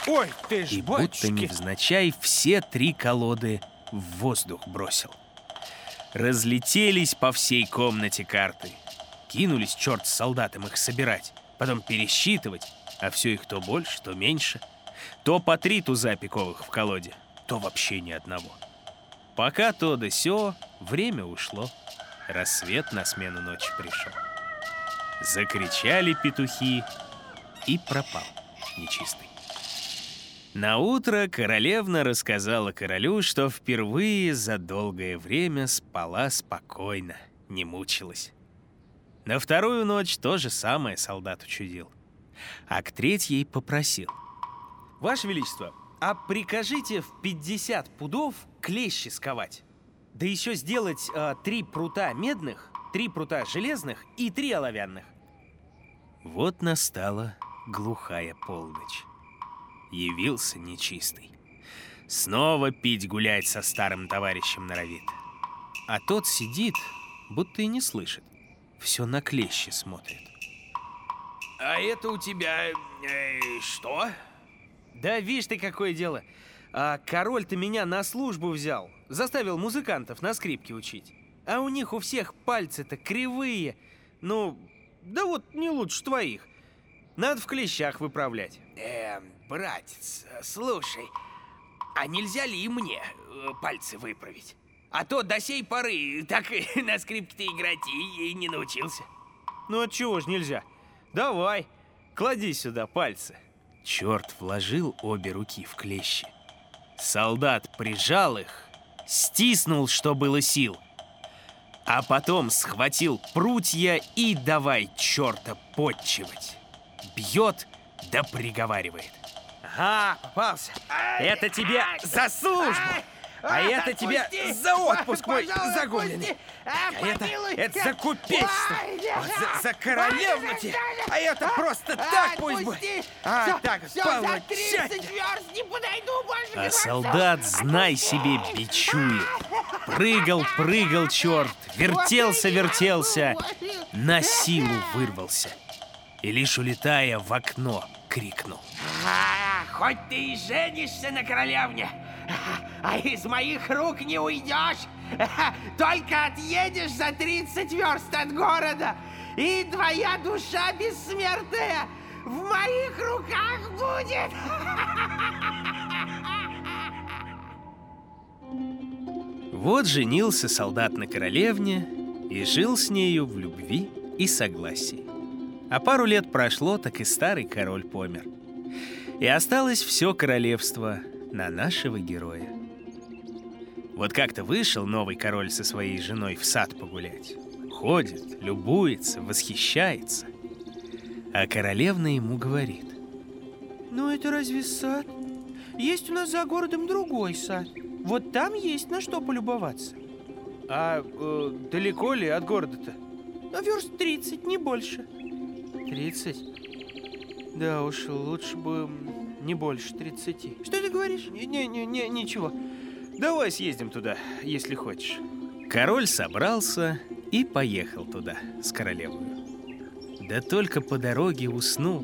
Ой, ты ж, и будто невзначай все три колоды в воздух бросил. Разлетелись по всей комнате карты. Кинулись черт с солдатом их собирать, потом пересчитывать, а все их то больше, то меньше. То по три туза пиковых в колоде, то вообще ни одного. Пока то да сё, время ушло. Рассвет на смену ночи пришел. Закричали петухи, и пропал нечистый. Наутро королевна рассказала королю, что впервые за долгое время спала спокойно, не мучилась. На вторую ночь то же самое солдат учудил. А к третьей попросил. «Ваше Величество, а прикажите в 50 пудов клещи сковать, да еще сделать 3 прута медных, 3 прута железных и 3 оловянных». Вот настала глухая полночь. Явился нечистый. Снова пить гулять со старым товарищем норовит. А тот сидит, будто и не слышит. Все на клещи смотрит. «А это у тебя... что?» «Да видишь ты, какое дело. Король-то меня на службу взял. Заставил музыкантов на скрипке учить. А у них у всех пальцы-то кривые. Ну, да вот не лучше твоих. Надо в клещах выправлять». Братец, слушай, а нельзя ли и мне пальцы выправить? А то до сей поры так на скрипке-то играть и не научился». «Ну отчего ж нельзя? Давай, клади сюда пальцы». Черт вложил обе руки в клещи. Солдат прижал их, стиснул, что было сил. А потом схватил прутья и давай черта подчивать. Бьет, да приговаривает. «Ага, попался. Это тебе за службу. А это тебе за отпуск мой загубленный. Это за купечество. За королевну тебе. А это просто так пусть бы. А так получать». А солдат, знай себе, бичует. Прыгал черт, вертелся, на силу вырвался. И лишь улетая в окно, крикнул: «Хоть ты и женишься на королевне, а из моих рук не уйдешь. Только отъедешь за 30 верст от города, и твоя душа бессмертная в моих руках будет!» Вот женился солдат на королевне и жил с нею в любви и согласии. А пару лет прошло, так и старый король помер. И осталось все королевство на нашего героя. Вот как-то вышел новый король со своей женой в сад погулять. Ходит, любуется, восхищается. А королевна ему говорит: «Ну это разве сад? Есть у нас за городом другой сад. Вот там есть на что полюбоваться». «А далеко ли от города-то?» «Верст 30, не больше». 30? Да уж, лучше бы не больше 30. «Что ты говоришь?» Не, ничего. Давай съездим туда, если хочешь». Король собрался и поехал туда с королевой. Да только по дороге уснул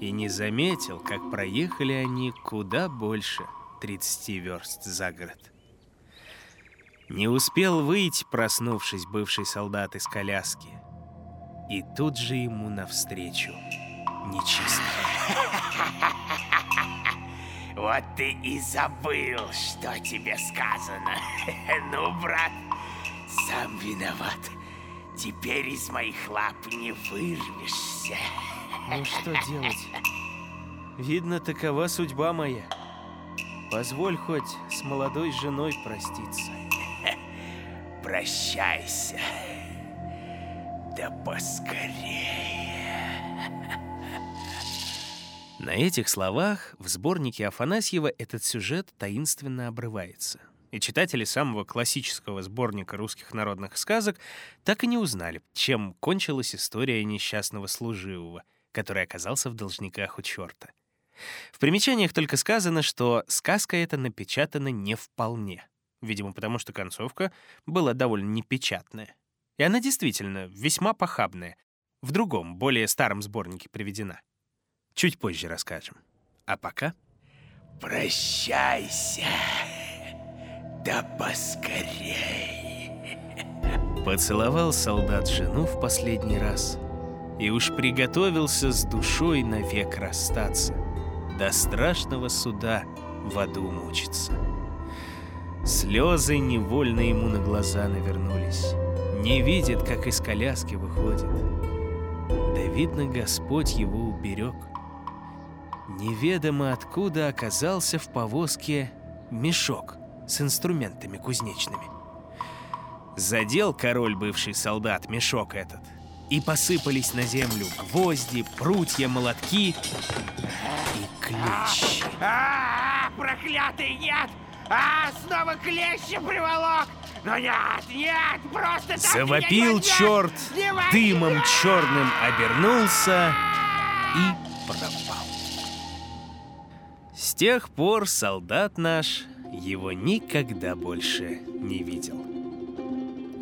и не заметил, как проехали они куда больше 30 верст за город. Не успел выйти, проснувшись, бывший солдат из коляски. И тут же ему навстречу нечистым. Вот ты и забыл, что тебе сказано. Ну, брат, сам виноват. Теперь из моих лап не вырвешься. Ну, что делать? Видно, такова судьба моя. Позволь хоть с молодой женой проститься. Прощайся. Да поскорее. На этих словах в сборнике Афанасьева этот сюжет таинственно обрывается. И читатели самого классического сборника русских народных сказок так и не узнали, чем кончилась история несчастного служивого, который оказался в должниках у черта. В примечаниях только сказано, что сказка эта напечатана не вполне. Видимо, потому что концовка была довольно непечатная. И она действительно весьма похабная. В другом, более старом сборнике приведена. Чуть позже расскажем. А пока... Прощайся, да поскорей. Поцеловал солдат жену в последний раз и уж приготовился с душой навек расстаться, до страшного суда в аду мучиться. Слезы невольно ему на глаза навернулись, не видит, как из коляски выходит. Да видно, Господь его уберег. Неведомо откуда оказался в повозке мешок с инструментами кузнечными. Задел король бывший солдат мешок этот, и посыпались на землю гвозди, прутья, молотки и клещи. Проклятый, нет! Снова клещи приволок! Но нет, нет, просто так! Завопил черт, дымом черным обернулся и пропал. С тех пор солдат наш его никогда больше не видел.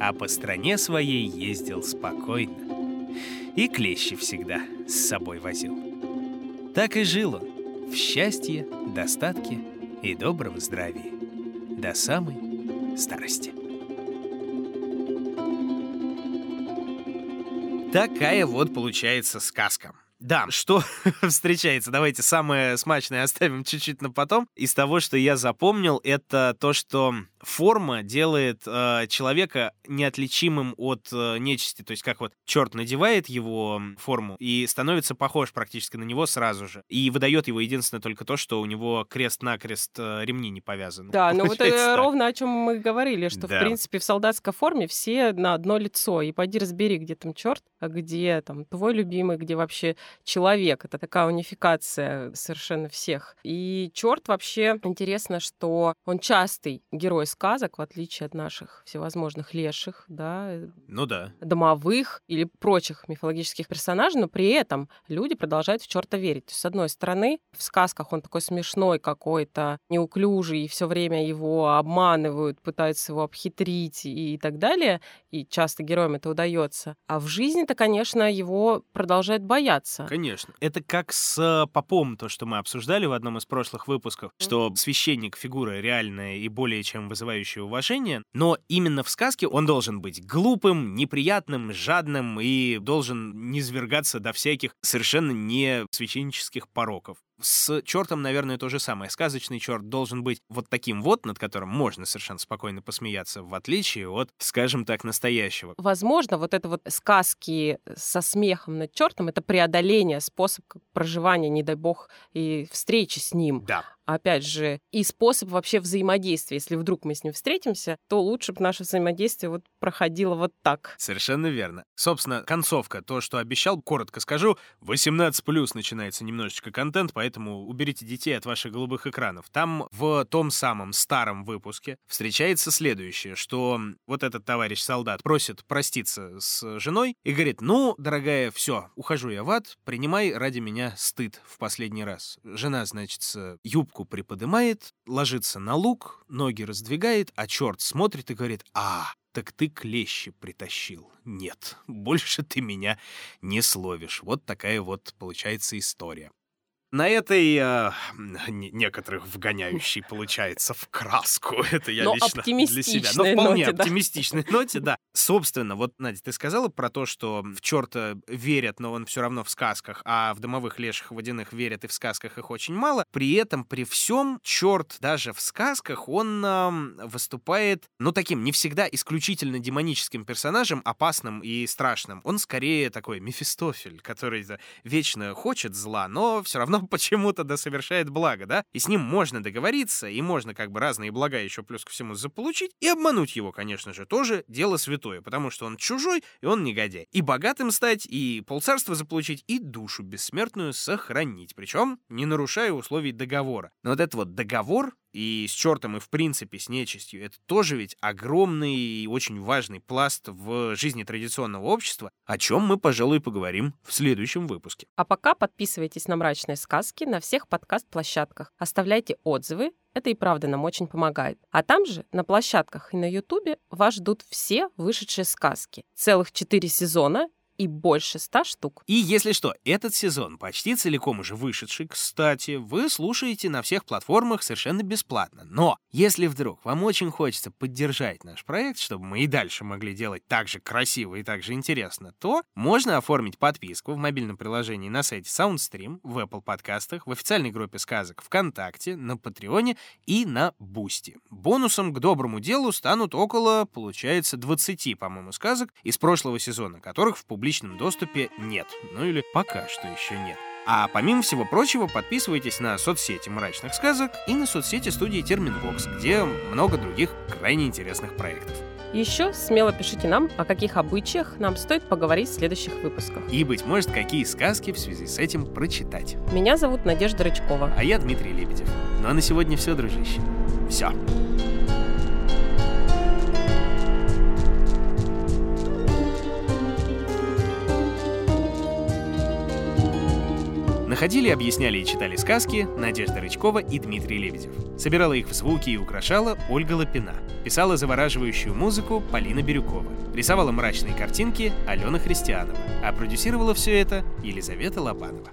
А по стране своей ездил спокойно. И клещи всегда с собой возил. Так и жил он в счастье, достатке и добром здравии до самой старости. Такая вот получается сказка. Да, что встречается, давайте самое смачное оставим чуть-чуть на потом. Из того, что я запомнил, это то, что форма делает человека неотличимым от нечисти. То есть как вот черт надевает его форму и становится похож практически на него сразу же. И выдает его единственное только то, что у него крест-накрест ремни не повязаны. Да, но вот это ровно о чем мы говорили, что да. В принципе в солдатской форме все на одно лицо. И пойди разбери, где там черт, а где там твой любимый, где вообще... человек. Это такая унификация совершенно всех. И черт вообще интересно, что он частый герой сказок, в отличие от наших всевозможных леших, да, ну да, домовых или прочих мифологических персонажей, но при этом люди продолжают в черта верить. То есть, с одной стороны, в сказках он такой смешной какой-то, неуклюжий, и все время его обманывают, пытаются его обхитрить и так далее, и часто героям это удается. А в жизни-то, конечно, его продолжают бояться. Конечно. Это как с попом, то, что мы обсуждали в одном из прошлых выпусков, что священник — фигура реальная и более чем вызывающая уважение, но именно в сказке он должен быть глупым, неприятным, жадным и должен низвергаться до всяких совершенно не священнических пороков. С чертом, наверное, то же самое. Сказочный черт должен быть вот таким вот, над которым можно совершенно спокойно посмеяться, в отличие от, скажем так, настоящего. Возможно, вот это вот сказки со смехом над чертом — это преодоление, способ проживания, не дай бог, и встречи с ним. Да. Опять же, и способ вообще взаимодействия. Если вдруг мы с ним встретимся, то лучше бы наше взаимодействие вот проходило вот так. Совершенно верно. Собственно, концовка, то, что обещал, коротко скажу, 18+, начинается немножечко контент, поэтому уберите детей от ваших голубых экранов. Там в том самом старом выпуске встречается следующее, что вот этот товарищ-солдат просит проститься с женой и говорит: ну, дорогая, все, ухожу я в ад, принимай ради меня стыд в последний раз. Жена, значит, юбку приподымает, ложится на луг, ноги раздвигает, а черт смотрит и говорит: а, так ты клещи притащил. Нет, больше ты меня не словишь. Вот такая вот получается история. На этой некоторых вгоняющей, получается, в краску. Это я но лично для себя. Но вполне ноте, оптимистичной да. ноте, да. Собственно, вот, Надя, ты сказала про то, что в черта верят, но он все равно в сказках, а в домовых леших водяных верят, и в сказках их очень мало. При этом, при всем, черт даже в сказках, он выступает, ну, таким не всегда исключительно демоническим персонажем, опасным и страшным. Он скорее такой Мефистофель, который вечно хочет зла, но все равно почему-то совершает благо, да? И с ним можно договориться, и можно как бы разные блага еще плюс ко всему заполучить, и обмануть его, конечно же, тоже дело святое, потому что он чужой, и он негодяй. И богатым стать, и полцарства заполучить, и душу бессмертную сохранить, причем не нарушая условий договора. Но вот этот вот договор и с чертом, и в принципе с нечистью, это тоже ведь огромный и очень важный пласт в жизни традиционного общества, о чем мы, пожалуй, поговорим в следующем выпуске. А пока подписывайтесь на «Мрачные сказки» на всех подкаст-площадках. Оставляйте отзывы, это и правда нам очень помогает. А там же, на площадках и на Ютубе, вас ждут все вышедшие сказки. Целых 4 сезона и больше 100 штук. И если что, этот сезон почти целиком уже вышедший, кстати, вы слушаете на всех платформах совершенно бесплатно. Но если вдруг вам очень хочется поддержать наш проект, чтобы мы и дальше могли делать так же красиво и так же интересно, то можно оформить подписку в мобильном приложении на сайте SoundStream, в Apple подкастах, в официальной группе сказок ВКонтакте, на Патреоне и на Бусти. Бонусом к доброму делу станут около, получается, 20, по-моему, сказок из прошлого сезона, которых в публичном доступе нет, ну или пока что еще нет. А помимо всего прочего, подписывайтесь на соцсети «Мрачных сказок» и на соцсети студии «Терминвокс», где много других крайне интересных проектов. Еще смело пишите нам, о каких обычаях нам стоит поговорить в следующих выпусках. И, быть может, какие сказки в связи с этим прочитать. Меня зовут Надежда Рычкова. А я Дмитрий Лебедев. Ну а на сегодня все, дружище. Все. Находили, объясняли и читали сказки Надежда Рычкова и Дмитрий Лебедев. Собирала их в звуки и украшала Ольга Лапина. Писала завораживающую музыку Полина Бирюкова. Рисовала мрачные картинки Алена Христианова. А продюсировала все это Елизавета Лобанова.